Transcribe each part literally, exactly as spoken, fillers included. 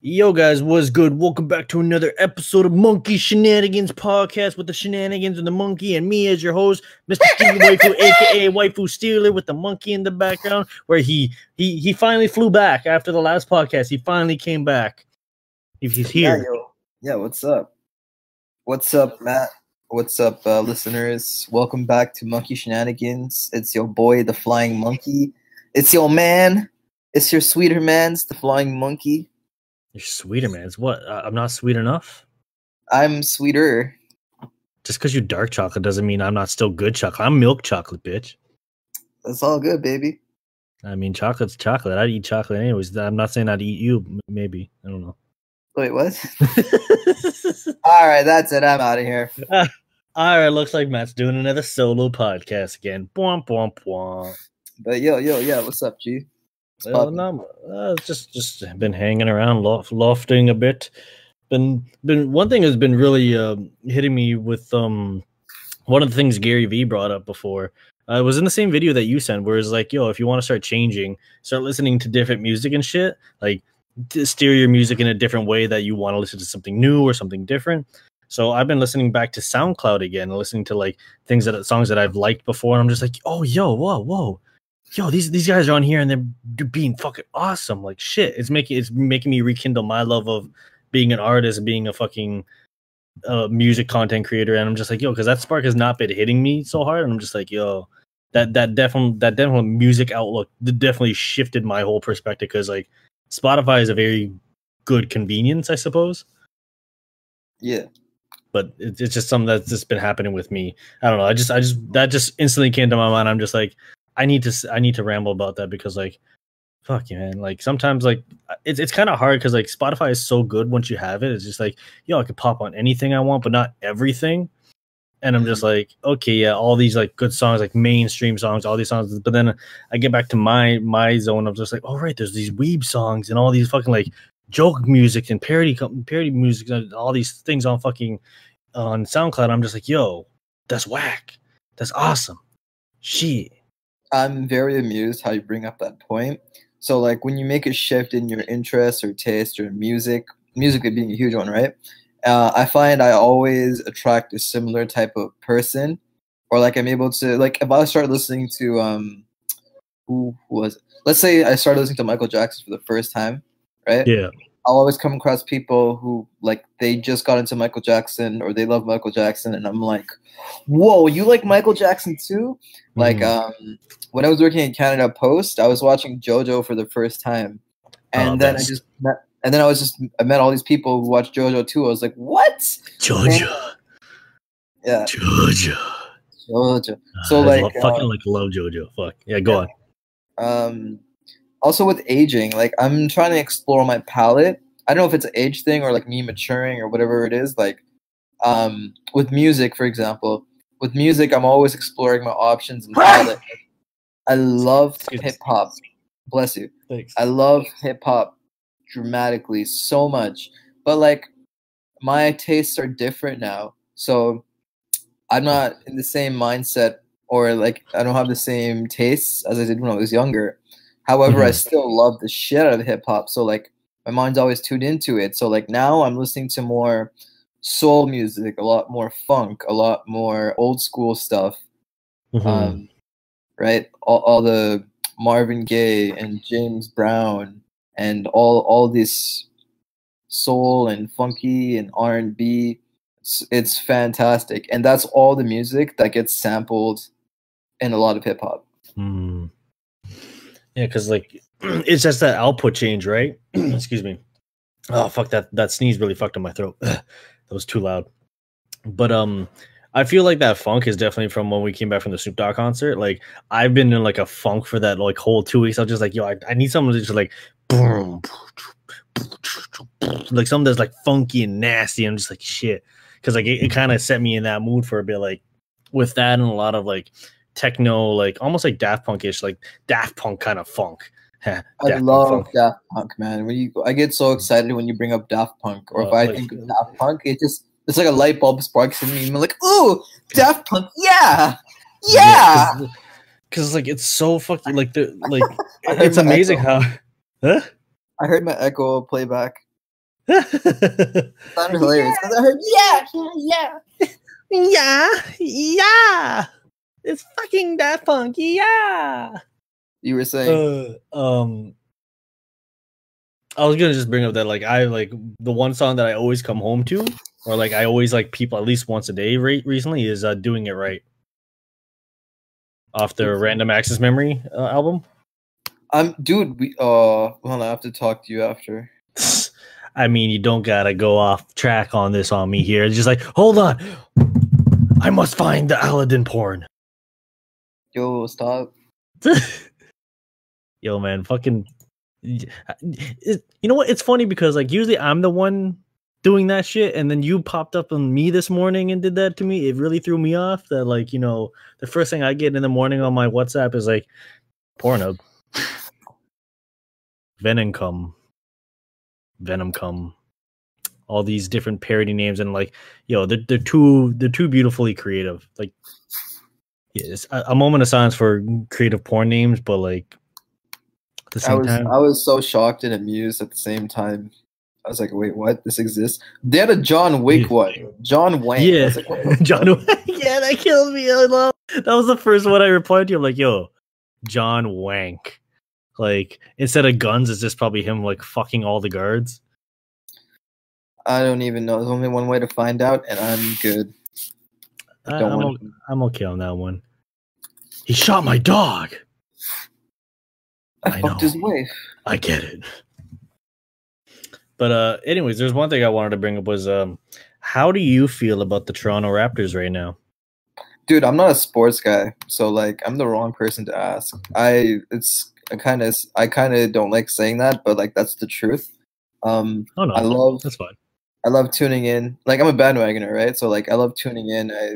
Yo guys, what's good? Welcome back to another episode of Monkey Shenanigans podcast with the shenanigans and the monkey and me as your host, Mister Steve Waifu, aka Waifu Steeler, with the monkey in the background, where he he he finally flew back after the last podcast. He finally came back. If he's here, yeah, yo. yeah. What's up? What's up, Matt? What's up, uh, listeners? Welcome back to Monkey Shenanigans. It's your boy, the Flying Monkey. It's your man. It's your sweeter man's, the Flying Monkey. You're sweeter, man. It's what? I'm not sweet enough? I'm sweeter. Just because you dark chocolate doesn't mean I'm not still good chocolate. I'm milk chocolate, bitch. That's all good, baby. I mean, chocolate's chocolate. I'd eat chocolate anyways. I'm not saying I'd eat you, maybe. I don't know. Wait, what? All right, that's it. I'm out of here. Uh, all right, looks like Matt's doing another solo podcast again. Bwomp, bwomp, bwomp. But yo, yo, yeah, what's up, G? Well, no, uh, just just been hanging around, lof- lofting a bit. Been been one thing has been really uh, hitting me with um one of the things Gary V brought up before. Uh, it was in the same video that you sent, where it's like, yo, if you want to start changing, start listening to different music and shit. Like, to steer your music in a different way that you want to listen to something new or something different. So I've been listening back to SoundCloud again, and listening to like things that songs that I've liked before, and I'm just like, oh, yo, whoa, whoa. Yo, these these guys are on here and they're being fucking awesome. Like shit, it's making it's making me rekindle my love of being an artist, being a fucking uh, music content creator. And I'm just like, yo, because that spark has not been hitting me so hard. And I'm just like, yo, that that definitely that definitely music outlook definitely shifted my whole perspective. Because like Spotify is a very good convenience, I suppose. Yeah. But it, it's just something that's just been happening with me. I don't know. I just I just that just instantly came to my mind. I'm just like. I need to I need to ramble about that because like, fuck you, man. Like sometimes like it's it's kind of hard because like Spotify is so good once you have it. It's just like, yo, I could pop on anything I want, but not everything. And I'm just like, okay, yeah, all these like good songs, like mainstream songs, all these songs. But then I get back to my my zone. I'm just like, all right, there's these weeb songs and all these fucking like joke music and parody parody music and all these things on fucking uh, on SoundCloud. I'm just like, yo, that's whack. That's awesome. Shit. I'm very amused how you bring up that point. So, like, when you make a shift in your interests or taste or music, music being a huge one, right? Uh, I find I always attract a similar type of person, or like I'm able to, like, if I start listening to, um, who was it? Let's say I started listening to Michael Jackson for the first time, right? Yeah. I'll always come across people who, like, they just got into Michael Jackson or they love Michael Jackson. And I'm like, whoa, you like Michael Jackson too? Mm-hmm. Like, um, when I was working in Canada Post, I was watching JoJo for the first time. And oh, then that's... I just met, and then I was just, I met all these people who watched JoJo too. I was like, what? JoJo. And, yeah. JoJo. JoJo. So, I like, love, uh, fucking like love JoJo. Fuck. Yeah, go yeah. on. Um, Also with aging, like I'm trying to explore my palette. I don't know if it's an age thing or like me maturing or whatever it is. Like um, with music, for example, with music, I'm always exploring my options and palette. I love hip hop. Bless you. Thanks. I love hip hop dramatically so much, but like my tastes are different now. So I'm not in the same mindset or like I don't have the same tastes as I did when I was younger. However, mm-hmm. I still love the shit out of hip hop. So like my mind's always tuned into it. So like now I'm listening to more soul music, a lot more funk, a lot more old school stuff. Mm-hmm. Um, right. All, all the Marvin Gaye and James Brown and all, all this soul and funky and R and B. It's, it's fantastic. And that's all the music that gets sampled in a lot of hip hop. Mm. Yeah, because like it's just that output change, right? Excuse me. Oh fuck, that that sneeze really fucked up my throat. That was too loud. But um, I feel like that funk is definitely from when we came back from the Snoop Dogg concert. Like I've been in like a funk for that like whole two weeks. I was just like, yo, I, I need something to just like boom, like something that's like funky and nasty. I'm just like shit, because like it, it kind of set me in that mood for a bit. Like with that and a lot of like. Techno, like almost like Daft Punk-ish, like Daft Punk kind of funk. I love funk. Daft Punk, man. When you, I get so excited when you bring up Daft Punk, or uh, if I like, think of Daft Punk, it just it's like a light bulb sparks in me. And I'm like, ooh, Daft Punk, yeah, yeah. Because yeah, like it's so fucking like the like it's amazing echo. How. Huh? I heard my echo playback. Sound hilarious. Yeah. I heard, yeah, yeah, yeah, yeah. It's fucking Daft Punk. Yeah. You were saying. Uh, um. I was gonna just bring up that like I like the one song that I always come home to, or like I always like people at least once a day. Right, recently is uh, "Doing It Right" off the Random Access Memory uh, album. I'm dude. We uh, well, I have to talk to you after. I mean, you don't gotta go off track on this on me here. It's just like, hold on, I must find the Aladdin porn. Yo, stop. Yo, man, fucking. You know what? It's funny because like usually I'm the one doing that shit, and then you popped up on me this morning and did that to me. It really threw me off. That like you know the first thing I get in the morning on my WhatsApp is like Pornhub, Venom come, Venom come, all these different parody names, and like yo, they're they're too they're too beautifully creative. Like, yeah, it's a, a moment of silence for creative porn names, but like. I was time. I was so shocked and amused at the same time. I was like, "Wait, what? This exists?" They had a John Wick one, John Wayne. Yeah, I was like, what the John. Wayne. Yeah, that killed me. I love. That was the first one I replied to. I'm like, "Yo, John Wank." Like instead of guns, it's just probably him like fucking all the guards. I don't even know. There's only one way to find out, and I'm good. I don't I, I'm, want o- I'm okay on that one. He shot my dog. I, I fucked know. his wife. I get it. But uh, anyways, there's one thing I wanted to bring up was um, how do you feel about the Toronto Raptors right now? Dude, I'm not a sports guy, so like I'm the wrong person to ask. I it's kind of I kind of don't like saying that, but like that's the truth. Um, oh no, I love that's fine. I love tuning in. Like I'm a bandwagoner, right? So like I love tuning in. I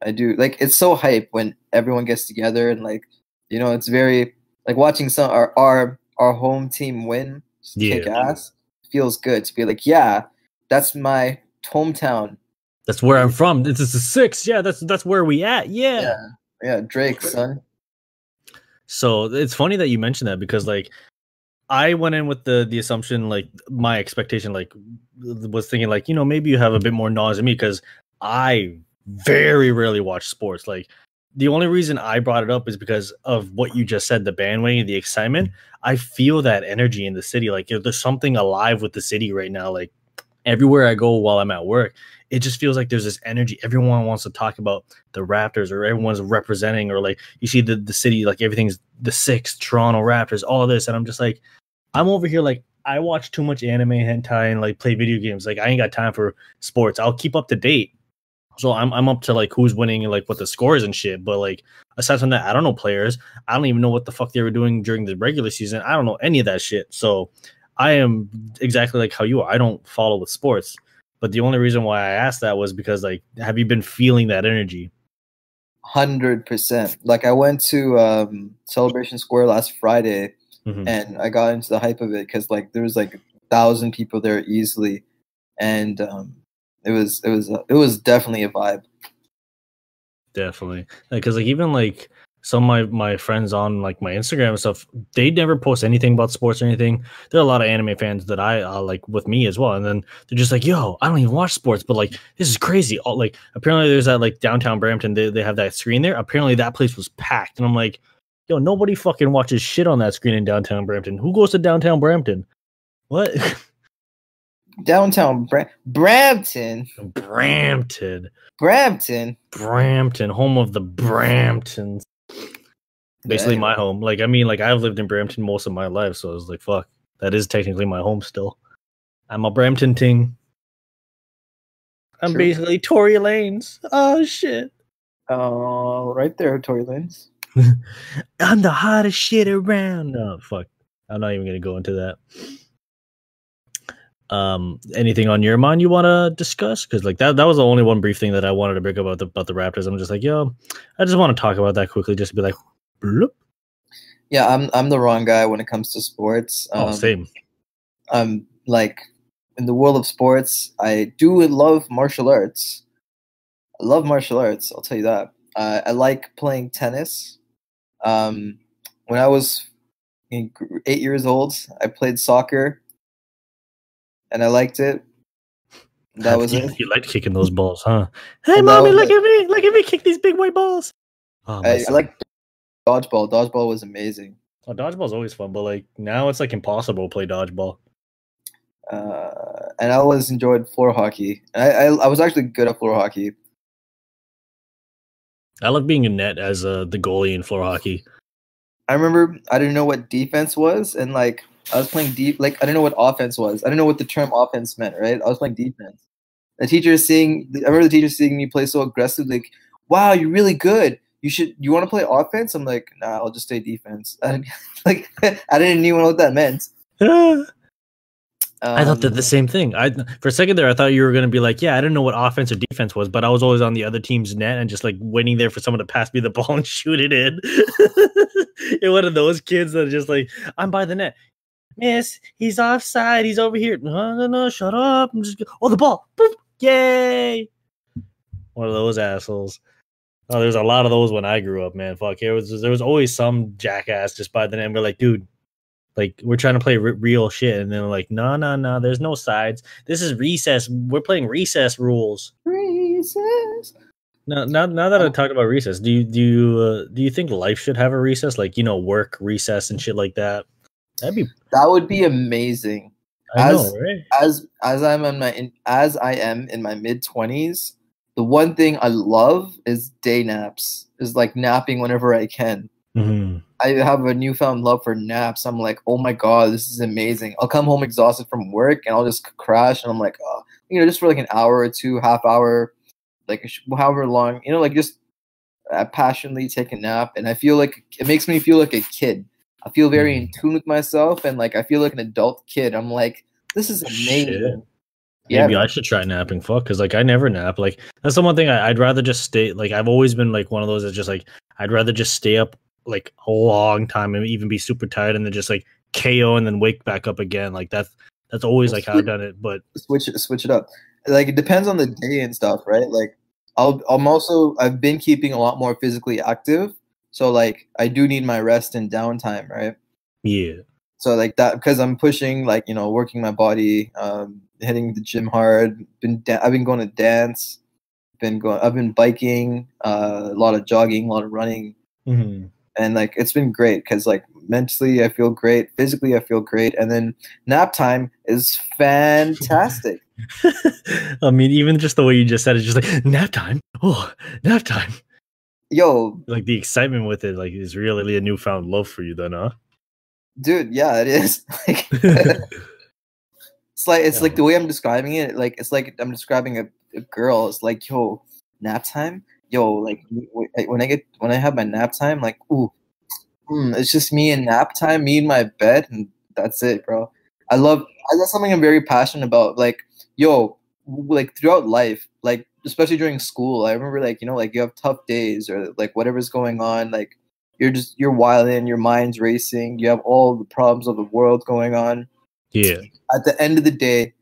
I do like it's so hype when everyone gets together and like you know it's very. Like watching some our our, our home team win, yeah. Kick ass, feels good to be like, yeah, that's my hometown. That's where I'm from. This is the six. Yeah, that's that's where we at. Yeah. yeah, yeah, Drake, son. So it's funny that you mentioned that because like I went in with the the assumption like my expectation like was thinking like you know maybe you have a bit more knowledge than me because I very rarely watch sports like. The only reason I brought it up is because of what you just said, the bandwagon, the excitement. I feel that energy in the city. Like there's something alive with the city right now. Like everywhere I go while I'm at work, it just feels like there's this energy. Everyone wants to talk about the Raptors or everyone's representing or like you see the, the city, like everything's the six Toronto Raptors, all this. And I'm just like, I'm over here. Like I watch too much anime, hentai and like play video games. Like I ain't got time for sports. I'll keep up to date. So I'm I'm up to like who's winning and like what the score is and shit. But like aside from that, I don't know players. I don't even know what the fuck they were doing during the regular season. I don't know any of that shit. So I am exactly like how you are. I don't follow with sports. But the only reason why I asked that was because like, have you been feeling that energy? one hundred percent. Like I went to um, Celebration Square last Friday, mm-hmm. and I got into the hype of it because like there was like a thousand people there easily, and. Um, It was it was it was definitely a vibe. Definitely, because like even like some of my, my friends on like my Instagram and stuff, they never post anything about sports or anything. There are a lot of anime fans that I uh, like with me as well, and then they're just like, "Yo, I don't even watch sports, but like this is crazy." All, like apparently there's that like downtown Brampton, they they have that screen there. Apparently that place was packed, and I'm like, "Yo, nobody fucking watches shit on that screen in downtown Brampton. Who goes to downtown Brampton? What?" Downtown Bra- Brampton. Brampton. Brampton. Brampton. Home of the Bramptons. Basically, yeah. My home. Like, I mean, like, I've lived in Brampton most of my life, so I was like, fuck, that is technically my home still. I'm a Brampton ting. I'm True. Basically Tory Lanez. Oh, shit. Oh, uh, right there, Tory Lanez. I'm the hottest shit around. Oh, fuck. I'm not even going to go into that. Um, anything on your mind you want to discuss? Because like that, that was the only one brief thing that I wanted to bring up about the, about the Raptors. I'm just like, yo, I just want to talk about that quickly, just to be like, bloop. Yeah, I'm I'm the wrong guy when it comes to sports. Um, oh, same. I'm like in the world of sports. I do love martial arts. I love martial arts. I'll tell you that. Uh, I like playing tennis. Um, when I was eight years old, I played soccer. and I liked it. That was you, it. You liked kicking those balls, huh? Hey, and mommy, look it. at me! Look at me kick these big white balls. Oh, I, I like dodgeball. Dodgeball was amazing. Oh, dodgeball's always fun, but like now it's like impossible to play dodgeball. Uh, and I always enjoyed floor hockey. I, I I was actually good at floor hockey. I love being in net as uh, the goalie in floor hockey. I remember I didn't know what defense was, and like I was playing deep. Like I didn't know what offense was. I didn't know what the term offense meant. Right? I was playing defense. The teacher seeing. I remember the teacher seeing me play so aggressively. Like, wow, you're really good. You should. You want to play offense? I'm like, nah, I'll just stay defense. I didn't, like I didn't even know what that meant. Um, I thought that the same thing. I for a second there, I thought you were going to be like, yeah, I didn't know what offense or defense was, but I was always on the other team's net and just like waiting there for someone to pass me the ball and shoot it in. You're one of those kids that are just like, I'm by the net. Miss, he's offside. He's over here. No, no, no, shut up. I'm just oh, the ball. Boop. Yay. One of those assholes. Oh, there's a lot of those when I grew up, man. Fuck, there was, there was always some jackass just by the net. We're like, dude. Like, we're trying to play r- real shit. And then, like, no, no, no, there's no sides. This is recess. We're playing recess rules. Recess. Now, now, now that oh. I talked about recess, do you, do, you, uh, do you think life should have a recess? Like, you know, work, recess, and shit like that? That'd be... That would be amazing. I as, know, right? As, as, I'm in my, in, as I am in my mid-twenties, the one thing I love is day naps. Is, like, napping whenever I can. Mm-hmm. I have a newfound love for naps. I'm like, oh my god, this is amazing. I'll come home exhausted from work and I'll just crash. And I'm like, oh, you know, just for like an hour or two, half hour, like however long, you know, like just I passionately take a nap. And I feel like it makes me feel like a kid. I feel very in tune with myself and like I feel like an adult kid. I'm like, this is amazing. Shit. Yeah. Maybe I should try napping, fuck, because like I never nap. Like that's the one thing I, I'd rather just stay. Like I've always been like one of those that's just like I'd rather just stay up like a long time and even be super tired and then just like K O and then wake back up again. Like that's that's always like how I've done it. But switch it switch it up. Like it depends on the day and stuff, right? Like I'll I'm also I've been keeping a lot more physically active. So like I do need my rest and downtime, right? Yeah. So like that because I'm pushing like, you know, working my body, um hitting the gym hard, been da- I've been going to dance, been going I've been biking, uh, a lot of jogging, a lot of running. Mm-hmm. And, like, it's been great because, like, mentally I feel great. Physically I feel great. And then nap time is fantastic. I mean, even just the way you just said it, just like, nap time. Oh, nap time. Yo. Like, the excitement with it, like, is really a newfound love for you then, huh? Dude, yeah, it is. Like, it's like, it's yeah. like the way I'm describing it, like, it's like I'm describing a, a girl. It's like, yo, nap time? Yo, like when I get when I have my nap time, like ooh, mm, it's just me and nap time, me in my bed, and that's it, bro. I love that's something I'm very passionate about. Like yo, like throughout life, like especially during school, I remember like you know like you have tough days or like whatever's going on, like you're just you're wilding, your mind's racing, you have all the problems of the world going on. Yeah. At the end of the day,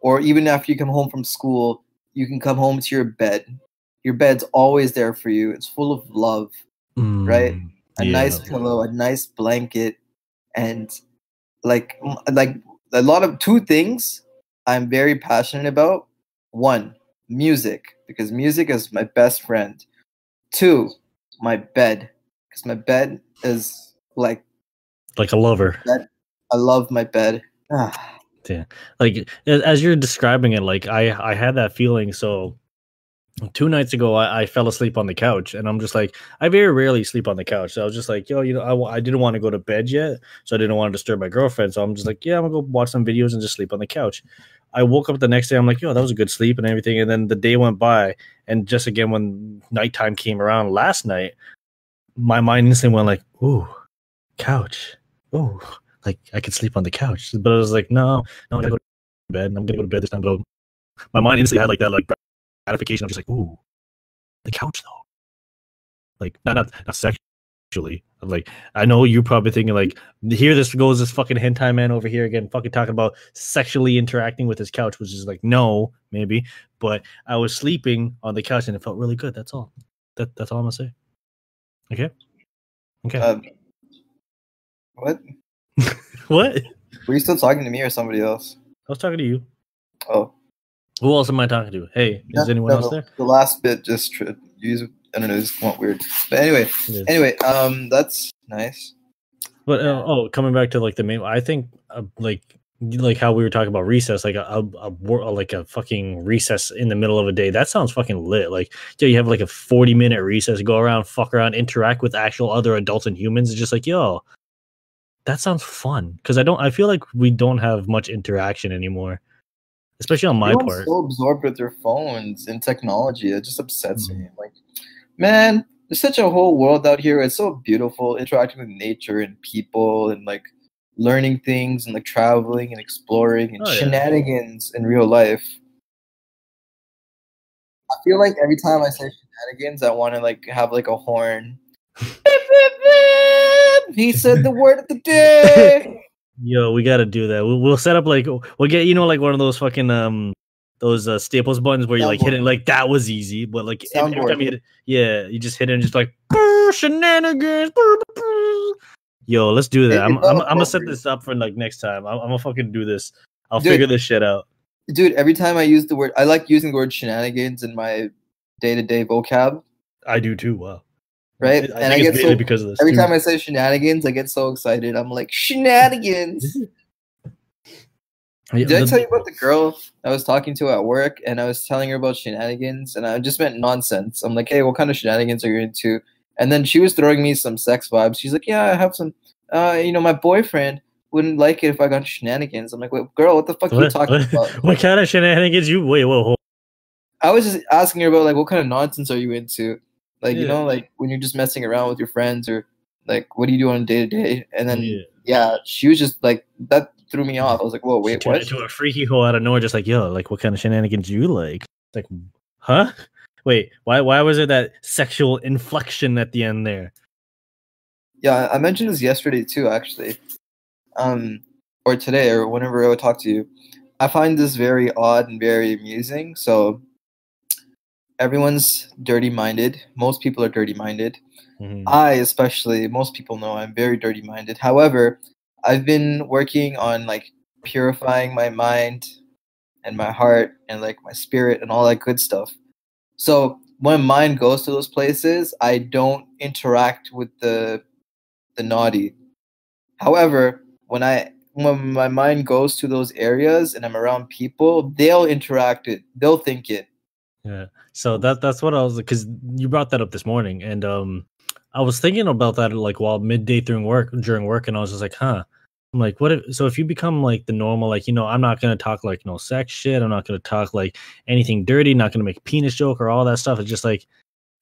or even after you come home from school, you can come home to your bed. Your bed's always there for you. It's full of love, mm, right? A yeah. nice pillow, a nice blanket, and like like a lot of two things I'm very passionate about. One, music, because music is my best friend. Two, my bed, because my bed is like like a lover. Bed. I love my bed. Ah. Yeah, like as you're describing it, like I I had that feeling so. Two nights ago, I, I fell asleep on the couch, and I'm just like, I very rarely sleep on the couch. So I was just like, yo, you know, I, I didn't want to go to bed yet, so I didn't want to disturb my girlfriend. So I'm just like, yeah, I'm gonna go watch some videos and just sleep on the couch. I woke up the next day, I'm like, yo, that was a good sleep and everything. And then the day went by, and just again, when nighttime came around last night, my mind instantly went like, ooh, couch, ooh, like I could sleep on the couch. But I was like, no, no, I'm gonna go to bed, and I'm gonna go to bed this time. But I'll... my mind instantly had like that, like. gratification. I'm just like, ooh, the couch though. Like, not, not not sexually. Like, I know you're probably thinking like, here this goes this fucking hentai man over here again, fucking talking about sexually interacting with his couch, which is like, no, maybe. But I was sleeping on the couch and it felt really good. That's all. That that's all I'm gonna say. Okay. Okay. Um, what? What? Were you still talking to me or somebody else? I was talking to you. Oh. Who else am I talking to? Hey, yeah, is anyone no, else there? The last bit just tri- use. I don't know. It's not weird. But anyway, anyway, um, that's nice. But uh, oh, coming back to like the main, I think uh, like like how we were talking about recess, like a, a, a like a fucking recess in the middle of a day. That sounds fucking lit. Like yeah, you have like a forty minute recess, go around, fuck around, interact with actual other adults and humans. It's just like yo, that sounds fun because I don't. I feel like we don't have much interaction anymore. Especially on my part. So absorbed with their phones and technology, it just upsets mm-hmm. me. Like, man, there's such a whole world out here. It's so beautiful, interacting with nature and people, and like learning things, and like traveling and exploring and oh, shenanigans yeah. in real life. I feel like every time I say shenanigans, I want to like have like a horn. He said the word of the day. Yo, we gotta do that. We'll, we'll set up like we'll get you know like one of those fucking um those uh, Staples buttons where you like hit it like that was easy, but like every time you hit it, yeah, you just hit it and just like shenanigans. Yo, let's do that. I'm I'm I'm gonna set this up for like next time. I'm, I'm gonna fucking do this. I'll dude, figure this shit out, dude. Every time I use the word, I like using the word shenanigans in my day to day vocab. I do too. Wow. Right, I and I get so, because of this, every too. time I say shenanigans, I get so excited. I'm like shenanigans. Did I tell you about the girl I was talking to at work, and I was telling her about shenanigans, and I just meant nonsense. I'm like, hey, what kind of shenanigans are you into? And then she was throwing me some sex vibes. She's like, yeah, I have some. Uh, you know, my boyfriend wouldn't like it if I got shenanigans. I'm like, wait, girl, what the fuck what, are you talking what, about? What kind of shenanigans you? Wait, whoa, hold. I was just asking her about like what kind of nonsense are you into. Like, yeah. you know, like when you're just messing around with your friends or like, what do you do on day to day? And then, yeah. yeah, she was just like, that threw me off. I was like, whoa, wait, she turned what? Into a freaky hole out of nowhere, just like, yo, like, what kind of shenanigans do you like? Like, huh? Wait, why Why was there that sexual inflection at the end there? Yeah, I mentioned this yesterday too, actually. Um, or today or whenever I would talk to you. I find this very odd and very amusing. So... everyone's dirty-minded. Most people are dirty-minded. Mm-hmm. I especially, most people know I'm very dirty-minded. However, I've been working on like purifying my mind and my heart and like my spirit and all that good stuff. So when my mind goes to those places, I don't interact with the the naughty. However, when I when my mind goes to those areas and I'm around people, they'll interact it. They'll think it. Yeah, so that that's what I was, because you brought that up this morning, and um, I was thinking about that like while midday during work, during work, and I was just like, huh, I'm like, what? If, so if you become like the normal, like you know, I'm not gonna talk like no sex shit, I'm not gonna talk like anything dirty, not gonna make a penis joke or all that stuff. It's just like,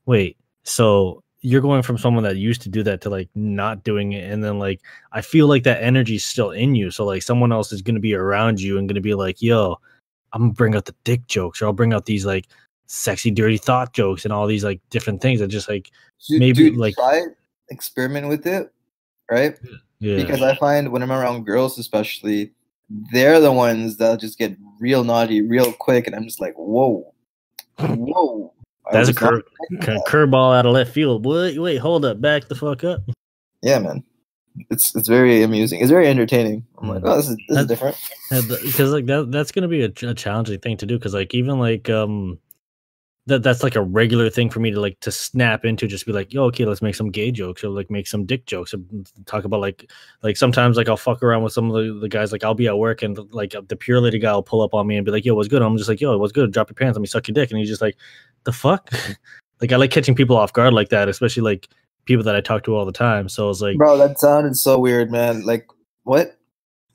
wait, so you're going from someone that used to do that to like not doing it, and then like I feel like that energy's still in you, so like someone else is gonna be around you and gonna be like, yo, I'm gonna bring out the dick jokes, or I'll bring out these like sexy dirty thought jokes and all these like different things that just like dude, maybe dude, like try it, experiment with it, right? Yeah. Because I find when I'm around girls especially, they're the ones that just get real naughty real quick, and I'm just like, whoa, whoa, that's a curve, that. curveball out of left field. Wait, wait, hold up, back the fuck up. Yeah, man. It's it's very amusing. It's very entertaining. I'm like, oh, this is, this is different. Because like that that's gonna be a, a challenging thing to do. Because like even like um. That that's like a regular thing for me to like to snap into, just be like, yo, okay, let's make some gay jokes or like make some dick jokes or talk about like like sometimes like I'll fuck around with some of the, the guys, like I'll be at work and like the pure lady guy will pull up on me and be like, yo, what's good? I'm just like, yo, what's good? Drop your pants, let me suck your dick. And he's just like, the fuck? Like I like catching people off guard like that, especially like people that I talk to all the time. So I was like, bro, that sounded so weird, man. Like what?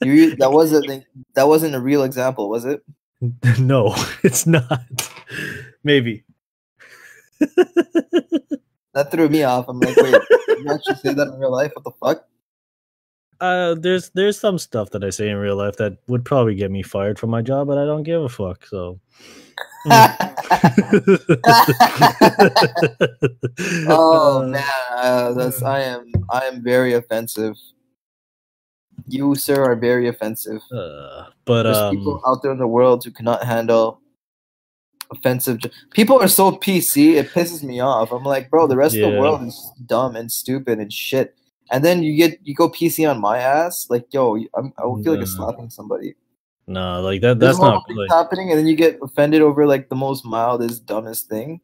You that wasn't that wasn't a real example, was it? No, it's not. Maybe. That threw me off. I'm like, wait, you actually say that in real life? What the fuck? Uh, there's there's some stuff that I say in real life that would probably get me fired from my job, but I don't give a fuck. So. Oh man, uh, that's I am I am very offensive. You, sir, are very offensive. Uh, but there's um, people out there in the world who cannot handle. Offensive people are so P C, it pisses me off. I'm like, bro, the rest yeah. of the world is dumb and stupid and shit, and then you get you go P C on my ass. Like, yo, I'm, I would feel yeah. like I'm slapping somebody. No, like that. That's not like, happening, and then you get offended over like the most mildest, dumbest thing.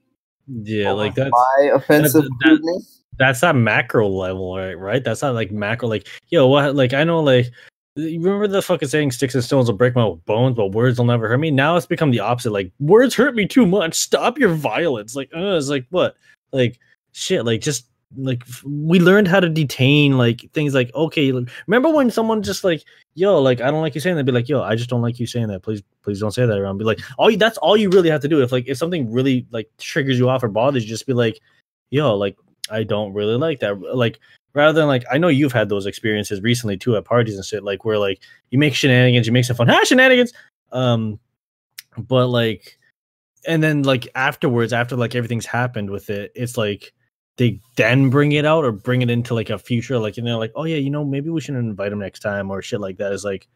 Yeah, like that's my offensive that, that, that's not macro level, right? Right? That's not like macro. Like, yo, what? Like, I know, like, you remember the fucking saying, "Sticks and stones will break my bones, but words will never hurt me." Now it's become the opposite. Like, words hurt me too much. Stop your violence. Like, uh, it's like what? Like, shit. Like, just. Like we learned how to detain like things like okay like, remember when someone just like yo like I don't like you saying that, be like yo I just don't like you saying that, please please don't say that around, be like all you that's all you really have to do if like if something really like triggers you off or bothers you, just be like yo like I don't really like that, like rather than like I know you've had those experiences recently too at parties and shit like where like you make shenanigans, you make some fun ah, shenanigans um but like and then like afterwards after like everything's happened with it, it's like they then bring it out or bring it into like a future, like, and they're like, oh yeah, you know, maybe we shouldn't invite him next time or shit like that. It's like,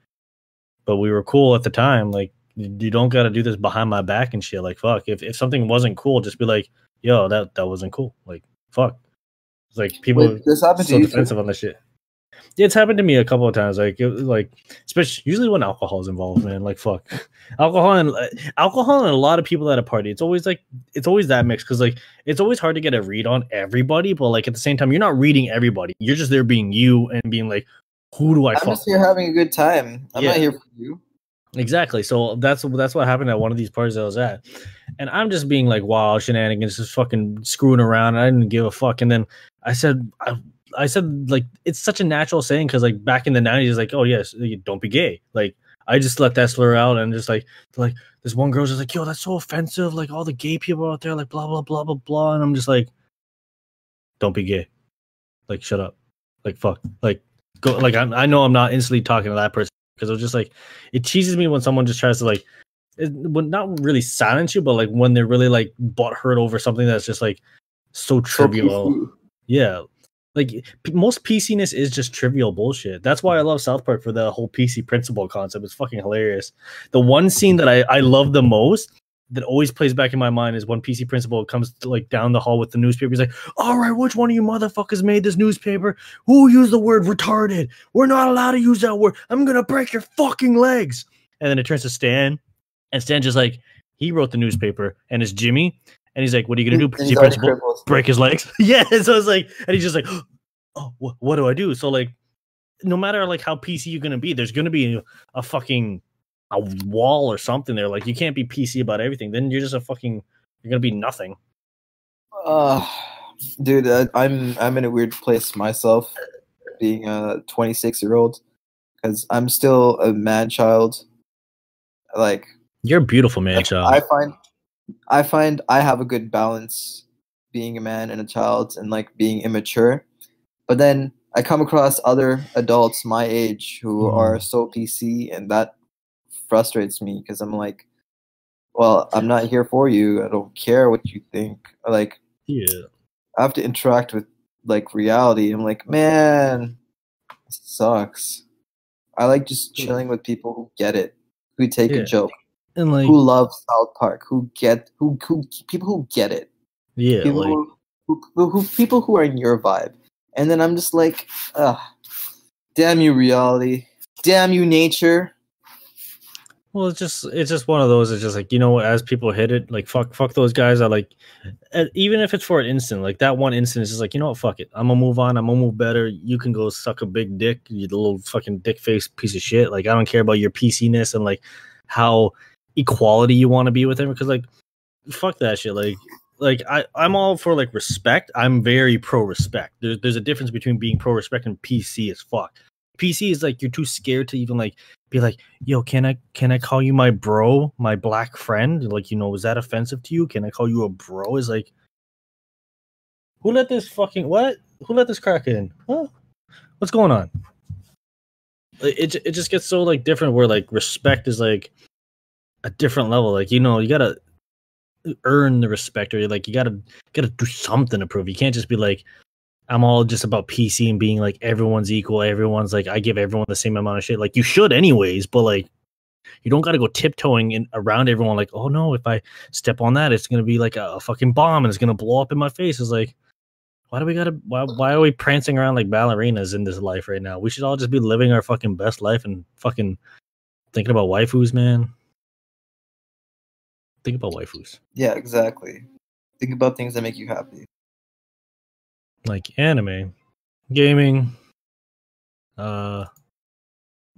but we were cool at the time. Like you don't got to do this behind my back and shit. Like, fuck, if, if something wasn't cool, just be like, yo, that, that wasn't cool. Like, fuck. It's like people Wait, this are so defensive too. On this shit. Yeah, it's happened to me a couple of times. Like, it, like, especially usually when alcohol is involved, man. Like, fuck, alcohol and uh, alcohol and a lot of people at a party. It's always like it's always that mix because like it's always hard to get a read on everybody. But like at the same time, you're not reading everybody. You're just there being you and being like, who do I? I'm fuck just here with? Having a good time. I'm yeah. not here for you. Exactly. So that's that's what happened at one of these parties I was at, and I'm just being like, wow, shenanigans, just fucking screwing around. And I didn't give a fuck. And then I said, I. I said, like, it's such a natural saying because, like, back in the nineties, it's like, oh, yes, don't be gay. Like, I just let that slur out and just, like, like this one girl's just like, yo, that's so offensive. Like, all the gay people out there, like, blah, blah, blah, blah, blah. And I'm just like, don't be gay. Like, shut up. Like, fuck. Like, go. Like, I'm, I know I'm not instantly talking to that person because it was just like, it teases me when someone just tries to, like, it, when, not really silence you, but, like, when they're really, like, butthurt over something that's just, like, so trivial. Yeah. Like, p- most P C-ness is just trivial bullshit. That's why I love South Park for the whole P C Principal concept. It's fucking hilarious. The one scene that I, I love the most that always plays back in my mind is when P C Principal comes to, like down the hall with the newspaper. He's like, all right, which one of you motherfuckers made this newspaper? Who used the word retarded? We're not allowed to use that word. I'm going to break your fucking legs. And then it turns to Stan. And Stan just like, he wrote the newspaper. And it's Jimmy. And he's like, what are you going to do, P C Principal? Break his legs? Yeah. So it's like, and he's just like, oh, wh- what do I do? So like, no matter like how P C you're going to be, there's going to be a, a fucking a wall or something there. Like you can't be P C about everything. Then you're just a fucking, you're going to be nothing. Uh, dude, uh, I'm, I'm in a weird place myself being a twenty-six year old because I'm still a man child. Like you're a beautiful man like, child. I find I find I have a good balance being a man and a child and like being immature. But then I come across other adults my age who mm. are so P C and that frustrates me because I'm like, well, I'm not here for you. I don't care what you think. Like, yeah, I have to interact with like reality. I'm like, man, this sucks. I like just chilling with people who get it, who take yeah. a joke. And like, who loves South Park? Who get who who people who get it? Yeah, people, like, who, who, who people who are in your vibe. And then I'm just like, ah, damn you, reality, damn you, nature. Well, it's just it's just one of those. It's just like you know, as people hit it, like fuck, fuck those guys. I like, even if it's for an instant, like that one instant is just like you know what, fuck it. I'm gonna move on. I'm gonna move better. You can go suck a big dick, you little fucking dick face piece of shit. Like I don't care about your P C-ness and like how equality you want to be with him because like fuck that shit like like I I'm all for like respect. I'm very pro respect. There's there's a difference between being pro respect and P C as fuck. P C is like you're too scared to even like be like yo can I can I call you my bro, my black friend, like you know is that offensive to you? Can I call you a bro? Is like who let this fucking what who let this crack in? Huh? What's going on? It it just gets so like different where like respect is like a different level. Like you know you gotta earn the respect or like you gotta gotta do something to prove. You can't just be like I'm all just about P C and being like everyone's equal, everyone's like I give everyone the same amount of shit. Like you should anyways, but like you don't gotta go tiptoeing in around everyone like oh no if I step on that it's gonna be like a, a fucking bomb and it's gonna blow up in my face. It's like why do we gotta why, why are we prancing around like ballerinas in this life right now? We should all just be living our fucking best life and fucking Thinking about waifus, man. Think about waifus. Yeah, exactly. Think about things that make you happy. Like anime, gaming, uh,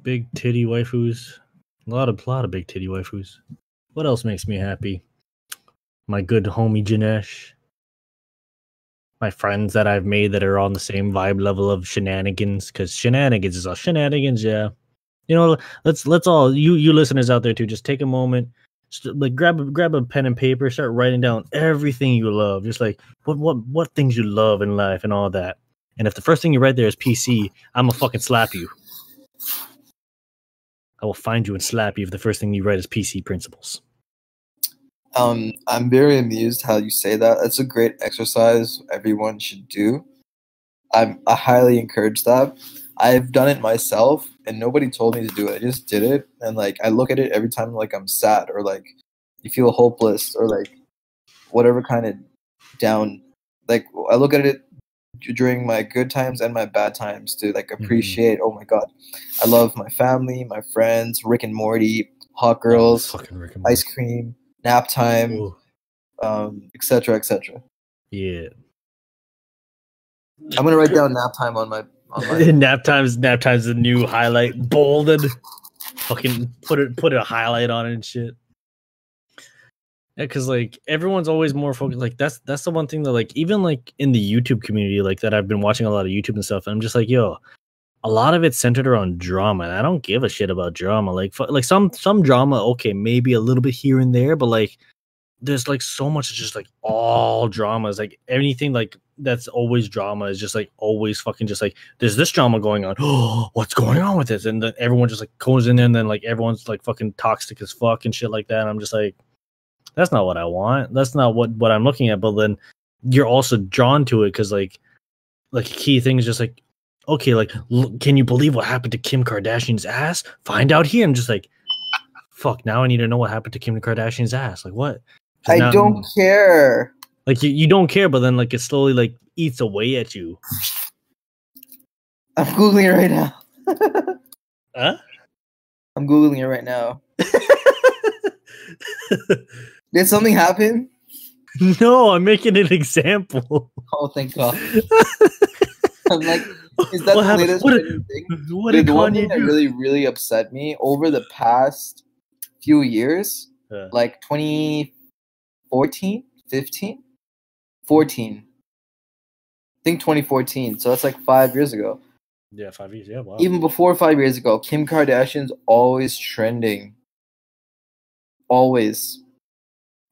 big titty waifus. A lot of, lot of big titty waifus. What else makes me happy? My good homie Janesh. My friends that I've made that are on the same vibe level of shenanigans, because shenanigans is all shenanigans, yeah. You know, let's let's all you you listeners out there too, just take a moment, st- like grab grab a pen and paper, start writing down everything you love, just like what what what things you love in life and all that. And if the first thing you write there is P C, I'm gonna fucking slap you. I will find you and slap you if the first thing you write is P C Principles. Um, I'm very amused how you say that. That's a great exercise everyone should do. I'm, I highly encourage that. I've done it myself, and nobody told me to do it. I just did it, and like I look at it every time like I'm sad or like you feel hopeless or like whatever kind of down. Like I look at it during my good times and my bad times to like appreciate. Mm-hmm. Oh my god, I love my family, my friends, Rick and Morty, Hot Girls, oh, fucking Rick and Morty. Ice cream, nap time, um, et cetera, et cetera. Yeah, I'm gonna write down nap time on my. nap times nap times the new highlight, bolded, fucking put it put a highlight on it and shit. Yeah, because like everyone's always more focused, like that's that's the one thing that like even like in the YouTube community, like that I've been watching a lot of YouTube and stuff, and I'm just like, yo, a lot of it's centered around drama, and I don't give a shit about drama. Like f- like some some drama, okay, maybe a little bit here and there, but like there's like so much is just like all dramas, like anything like that's always drama is just like always fucking just like there's this drama going on. Oh, what's going on with this? And then everyone just like goes in there, and then like everyone's like fucking toxic as fuck and shit like that. And I'm just like, that's not what I want. That's not what, what I'm looking at. But then you're also drawn to it because like like key thing is just like, okay, like l- can you believe what happened to Kim Kardashian's ass? Find out here. I'm just like, fuck. Now I need to know what happened to Kim Kardashian's ass. Like what? I now, don't care. Like you, you don't care, but then like it slowly like eats away at you. I'm googling it right now. Huh? I'm googling it right now. Did something happen? No, I'm making an example. Oh, thank God. I'm like, is that what the happened? Latest what did, thing? What did, did one thing do? That really, really upset me over the past few years, uh. like twenty. fourteen, fifteen, fourteen, I think twenty fourteen. So that's like five years ago. Yeah, five years. Yeah, wow. Even before five years ago, Kim Kardashian's always trending. Always.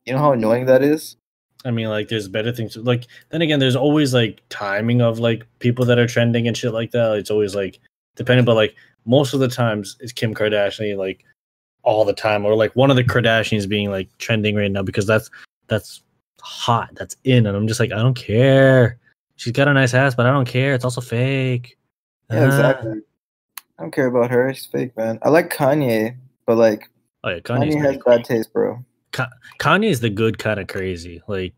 You know how annoying that is? I mean, like, there's better things. Like, then again, there's always like timing of like people that are trending and shit like that. It's always like dependent, but like most of the times it's Kim Kardashian, like all the time, or like one of the Kardashians being like trending right now because that's. That's hot. That's in. And I'm just like, I don't care. She's got a nice ass, but I don't care. It's also fake. Yeah, ah. exactly. I don't care about her. She's fake, man. I like Kanye, but like, oh, yeah, Kanye has bad taste, bro. Ka- Kanye's the good kind of crazy. Like,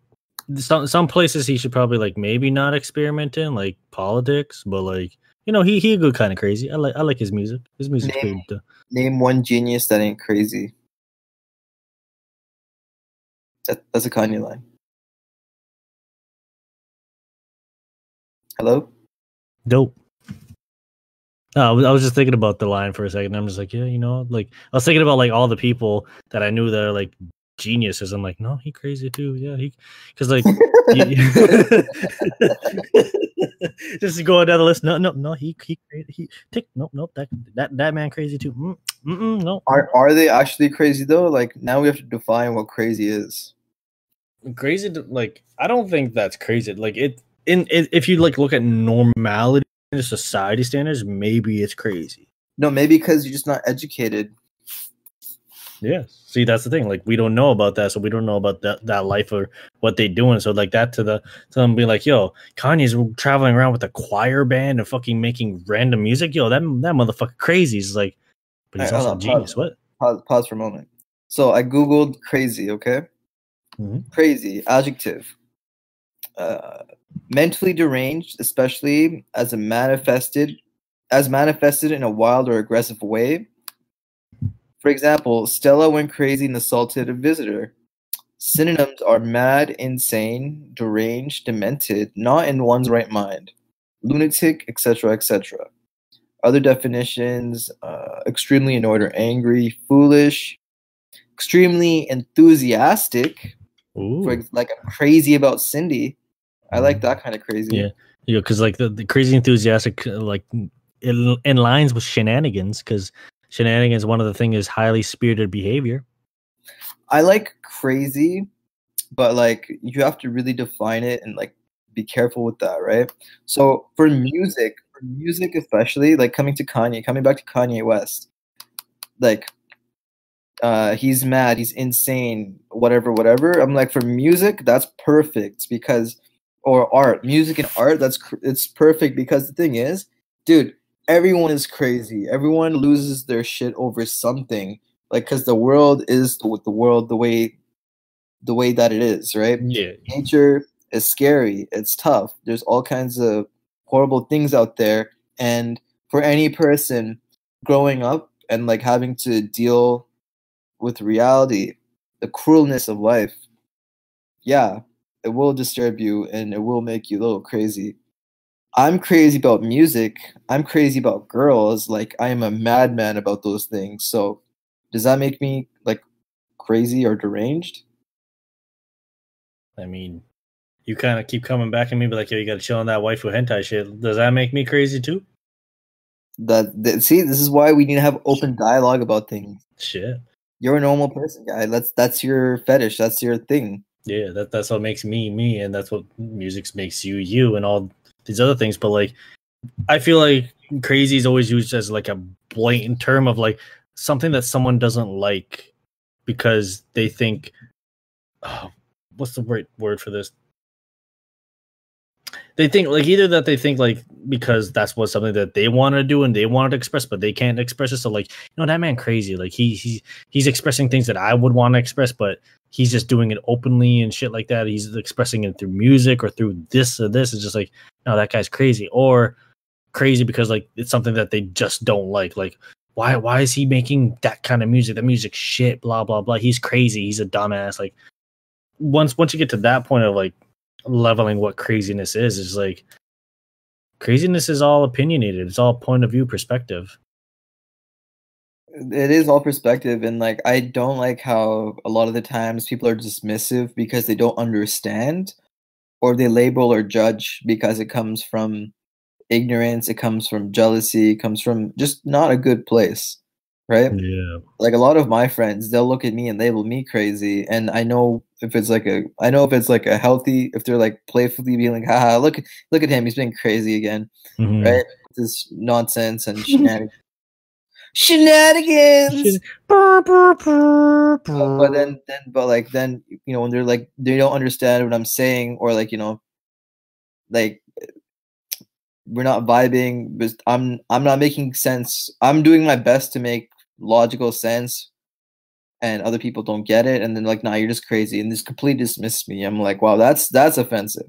some some places he should probably like maybe not experiment in, like politics, but like, you know, he he a good kind of crazy. I like I like his music. His music's name, good. Name one genius that ain't crazy. That, that's a Kanye line. Hello? Dope. No, I was, I was just thinking about the line for a second. I'm just like, yeah, you know, like I was thinking about like all the people that I knew that are like geniuses. I'm like, no, he crazy too. Yeah, he, because like, you, just going down the list. No, no, no, he, he, he, tick, nope, nope, that, that, that man crazy too. Mm. Mm-mm, no. Are are they actually crazy though? Like now we have to define what crazy is. Crazy, like I don't think that's crazy. Like it in it, if you like look at normality and society standards, maybe it's crazy. No, maybe because you're just not educated. Yeah, see that's the thing. Like we don't know about that, so we don't know about that that life or what they doing. So like that to the to them be like, yo, Kanye's traveling around with a choir band and fucking making random music. Yo, that that motherfucker crazy is like. But he's also a genius. Pause, what? Pause, pause for a moment. So I googled crazy, okay? Mm-hmm. Crazy, adjective. Uh, mentally deranged, especially as a manifested as manifested in a wild or aggressive way. For example, Stella went crazy and assaulted a visitor. Synonyms are mad, insane, deranged, demented, not in one's right mind, lunatic, et cetera, et cetera. Other definitions, uh, extremely annoyed or angry, foolish, extremely enthusiastic. Ooh. For, like, I'm crazy about Cindy. I like that kind of crazy. Yeah, yeah, because like the, the crazy enthusiastic, like in, in lines with shenanigans, because shenanigans, one of the things is highly spirited behavior. I like crazy, but like you have to really define it and like be careful with that, right? So for music, for music especially, like coming to Kanye, coming back to Kanye West, like uh, he's mad, he's insane, whatever, whatever. I'm like, for music, that's perfect because. Or art, music and art, that's it's perfect because the thing is, dude, everyone is crazy. Everyone loses their shit over something, like because the world is the, the world the way, the way that it is, right? Yeah. Nature is scary. It's tough. There's all kinds of horrible things out there, and for any person growing up and like having to deal with reality, the cruelness of life, yeah. It will disturb you and it will make you a little crazy. I'm crazy about music. I'm crazy about girls. Like, I am a madman about those things. So does that make me like crazy or deranged? I mean, you kind of keep coming back at me, but like, yo, you got to chill on that waifu hentai shit. Does that make me crazy too? That, that see, this is why we need to have open dialogue about things. Shit, you're a normal person, guy. That's that's your fetish. That's your thing. Yeah, that that's what makes me me, and that's what music makes you you, and all these other things. But like, I feel like crazy is always used as like a blatant term of like something that someone doesn't like because they think, oh, what's the right word for this? They think like either that they think like because that's what something that they want to do and they want to express, but they can't express it. So like, you know, that man crazy. Like he he he's expressing things that I would want to express, but he's just doing it openly and shit like that. He's expressing it through music or through this or this. It's just like, no, that guy's crazy, or crazy because like it's something that they just don't like. Like why why is he making that kind of music? That music shit. Blah blah blah. He's crazy. He's a dumbass. Like once once you get to that point of like. Leveling what craziness is is like craziness is all opinionated, it's all point of view perspective. It is all perspective, and like I don't like how a lot of the times people are dismissive because they don't understand, or they label or judge because it comes from ignorance, it comes from jealousy, it comes from just not a good place, right? Yeah. Like a lot of my friends, they'll look at me and label me crazy, and I know if it's like a, I know if it's like a healthy, if they're like playfully being like, haha, look, look at him, he's being crazy again, mm-hmm. right? This nonsense and shenanigans. Shenanigans. Burr, burr, burr, burr. But then, then, but like then, you know, when they're like, they don't understand what I'm saying, or like, you know, like. We're not vibing. But I'm I'm not making sense. I'm doing my best to make logical sense, and other people don't get it. And then like, nah, you're just crazy, and this completely dismissed me. I'm like, wow, that's that's offensive.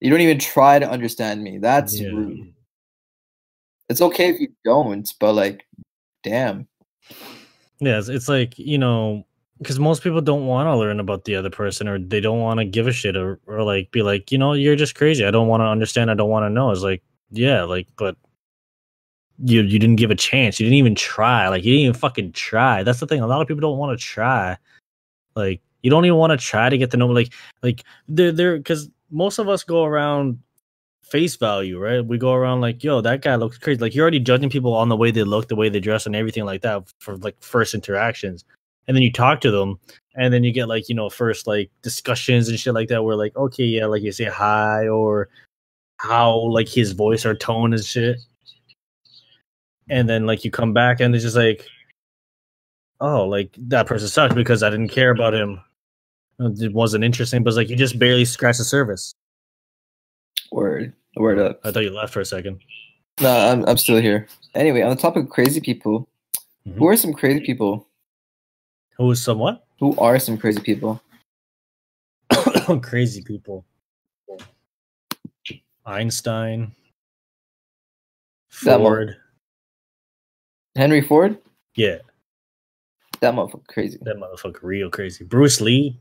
You don't even try to understand me. That's yeah. rude. It's okay if you don't, but like, damn. Yeah, it's, it's like, you know, because most people don't want to learn about the other person, or they don't want to give a shit, or or like be like, you know, you're just crazy. I don't want to understand. I don't want to know. It's like. Yeah, like, but you you didn't give a chance. You didn't even try. Like, you didn't even fucking try. That's the thing. A lot of people don't want to try. Like, you don't even want to try to get to know. Like, like they're they're because most of us go around face value, right? We go around like, yo, that guy looks crazy. Like, you're already judging people on the way they look, the way they dress, and everything like that for like first interactions. And then you talk to them, and then you get like, you know, first like discussions and shit like that. Where like, okay, yeah, like you say hi, or how like his voice or tone and shit, and then like you come back and it's just like, oh, like that person sucked because I didn't care about him, it wasn't interesting, but it's like you just barely scratched the surface. Word, word up. I thought you left for a second. No, I'm I'm still here. Anyway, on the topic of crazy people, mm-hmm. who are some crazy people? Who is some what? Who are some crazy people? Crazy people. Einstein, Ford, Henry Ford. Yeah, That motherfucker crazy. That motherfucker real crazy. Bruce Lee.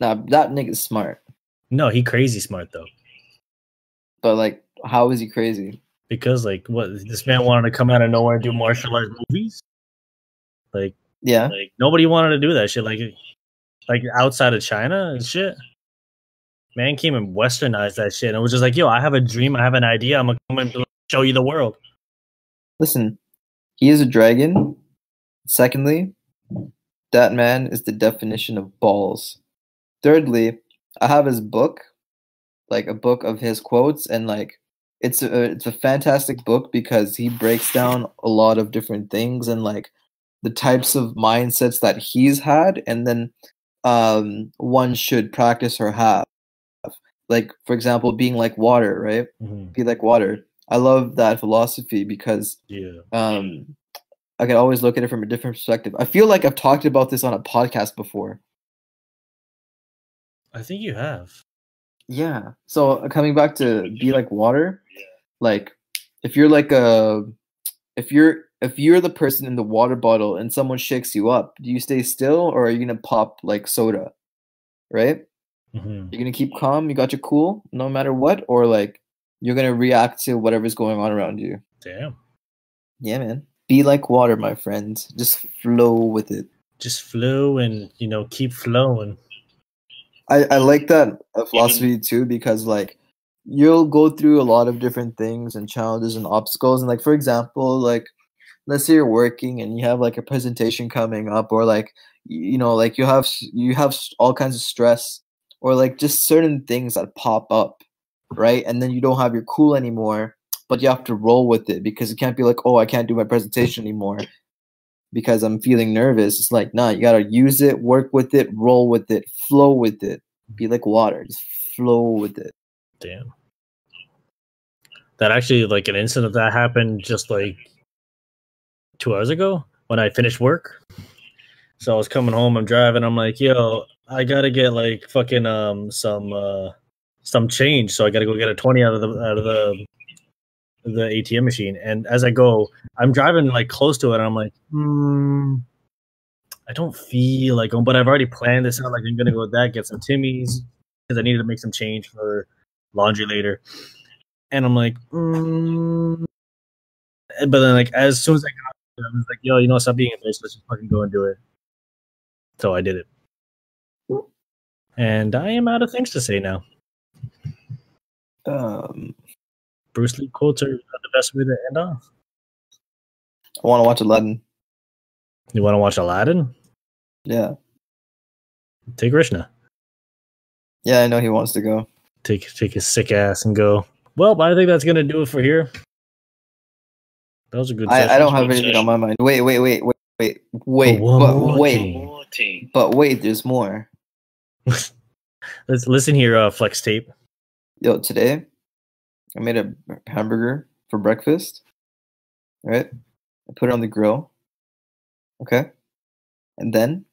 Nah, that nigga's smart. No, he crazy smart though. But like, how is he crazy? Because like, what, this man wanted to come out of nowhere and do martial arts movies? Like, yeah, like nobody wanted to do that shit. Like, like outside of China and shit. Man came and westernized that shit, and it was just like, yo, I have a dream, I have an idea, I'm gonna come and show you the world. Listen, he is a dragon. Secondly, that man is the definition of balls. Thirdly, I have his book, like a book of his quotes, and like it's a it's a fantastic book because he breaks down a lot of different things and like the types of mindsets that he's had, and then um, one should practice or have. Like, for example, being like water, right? Mm-hmm. Be like water. I love that philosophy because yeah. um, I can always look at it from a different perspective. I feel like I've talked about this on a podcast before. I think you have. Yeah. So coming back to be like water, like if you're like a, if you're if you're the person in the water bottle and someone shakes you up, do you stay still or are you gonna pop like soda, right? Mm-hmm. You're gonna keep calm. You got your cool, no matter what, or like you're gonna react to whatever's going on around you. Damn. Yeah, man. Be like water, my friend. Just flow with it. Just flow and you know keep flowing. I I like that philosophy too because like you'll go through a lot of different things and challenges and obstacles and like for example like let's say you're working and you have like a presentation coming up or like you know like you have you have all kinds of stress. Or like just certain things that pop up, right? And then you don't have your cool anymore, but you have to roll with it because you can't be like, oh, I can't do my presentation anymore because I'm feeling nervous. It's like, nah, you gotta use it, work with it, roll with it, flow with it. Be like water, just flow with it. Damn. That actually, like an incident that happened just like two hours ago when I finished work. So I was coming home, I'm driving, I'm like, yo, I gotta get like fucking um some uh some change, so I gotta go get a twenty out of the out of the the A T M machine. And as I go, I'm driving like close to it, and I'm like, hmm, I don't feel like, but I've already planned this out. Like I'm gonna go with that, get some Timmies because I needed to make some change for laundry later. And I'm like, hmm, but then like as soon as I got there, I was like, yo, you know, stop being a bitch. Let's just fucking go and do it. So I did it. And I am out of things to say now. Um, Bruce Lee quotes are the best way to end off. I want to watch Aladdin. You want to watch Aladdin? Yeah. Take Krishna. Yeah, I know he wants to go. Take take his sick ass and go. Well, I think that's going to do it for here. That was a good I, I don't have anything on my mind. Wait, wait, wait, wait, wait, wait, oh, but wait, thing. But wait, there's more. Let's listen here, uh, Flex Tape. Yo, today I made a hamburger for breakfast. All right, I put it on the grill. Okay, and then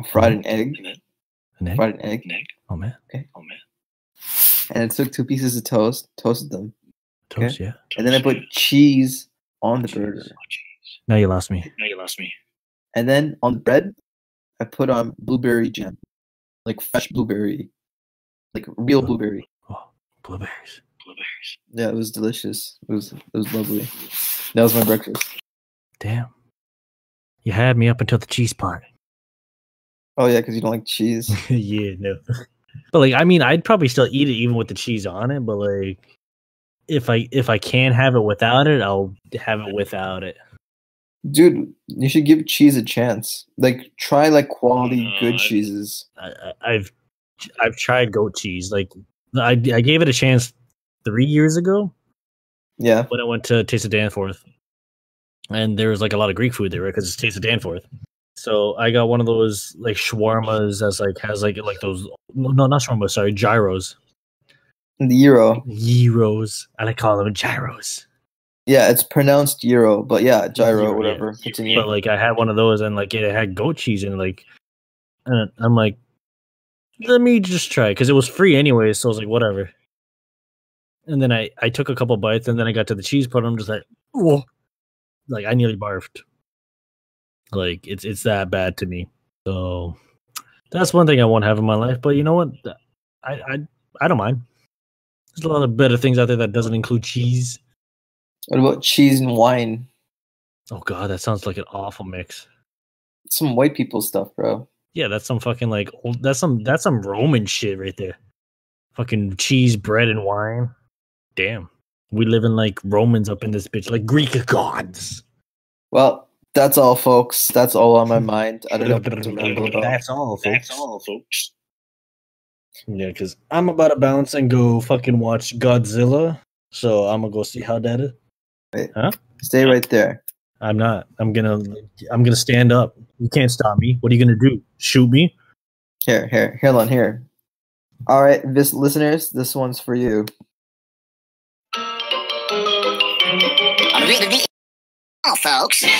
I fried an egg. An egg? Fried an egg. An egg. Oh man. Okay. Oh man. And I took two pieces of toast, toasted them. Okay? Toast, yeah. And then I put cheese on the burger. Oh, cheese. Now you lost me. Now you lost me. And then on the bread, I put on blueberry jam. Like fresh blueberry, like real blueberry. Oh, blueberries, blueberries. Yeah, it was delicious. It was, it was lovely. That was my breakfast. Damn, you had me up until the cheese part. Oh yeah, because you don't like cheese. Yeah, no. But like, I mean, I'd probably still eat it even with the cheese on it. But like, if I if I can have it without it, I'll have it without it. Dude, you should give cheese a chance. Like, try like quality uh, good cheeses. I, I, I've I've tried goat cheese. Like, I I gave it a chance three years ago. Yeah, when I went to Taste of Danforth, and there was like a lot of Greek food there, right? Because it's Taste of Danforth. So I got one of those like shawarmas as like has like like those no not shawarmas sorry gyros. The gyro. Gyros, and I call them gyros. Yeah, it's pronounced gyro, but yeah, gyro, gyro whatever. Yeah. But like, I had one of those, and like, it had goat cheese, and like, and I'm like, let me just try because it, it was free anyway, so I was like, whatever. And then I, I took a couple bites, and then I got to the cheese part, and I'm just like, whoa, like I nearly barfed. Like, it's it's that bad to me. So that's one thing I won't have in my life. But you know what? I I, I don't mind. There's a lot of better things out there that doesn't include cheese. What about cheese and wine? Oh, God, that sounds like an awful mix. Some white people stuff, bro. Yeah, that's some fucking, like, old, that's some that's some Roman shit right there. Fucking cheese, bread, and wine. Damn. We live in, like, Romans up in this bitch, like Greek gods. Well, that's all, folks. That's all on my mind. I don't know what to ramble about. That's all, folks. That's all, folks. Yeah, because I'm about to bounce and go fucking watch Godzilla. So I'm going to go see how that is. Wait, huh? Stay right there. I'm not. I'm gonna. I'm gonna stand up. You can't stop me. What are you gonna do? Shoot me? Here, here, hold on, here. All right, this listeners, this one's for you. Oh, folks. I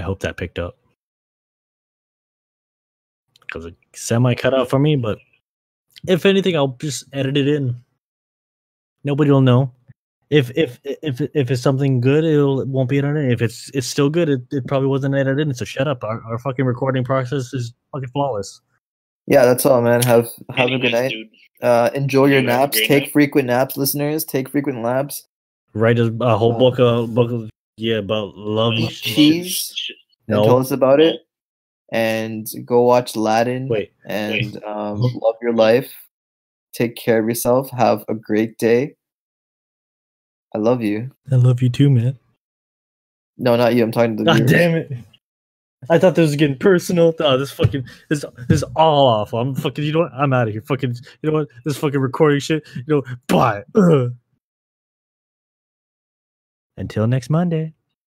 hope that picked up. Cause it semi cut out for me, but if anything, I'll just edit it in. Nobody will know. If if if if it's something good, it'll, it won't be edited. If it's it's still good, it, it probably wasn't edited. So shut up. Our, our fucking recording process is fucking flawless. Yeah, that's all, man. Have have Anyways, a good night. Dude. Uh, enjoy your naps. Take night. frequent naps, listeners. Take frequent naps. Write a, a whole uh, book of book of yeah about love and cheese. And no. Tell us about it. And go watch Aladdin. Wait. And wait. Um, love your life. Take care of yourself. Have a great day. I love you. I love you too, man. No, not you. I'm talking to the viewers. God damn it. I thought this was getting personal. Oh, this fucking this this is all awful. I'm fucking you know what? I'm out of here. Fucking you know what? This fucking recording shit. You know, bye. Ugh. Until next Monday.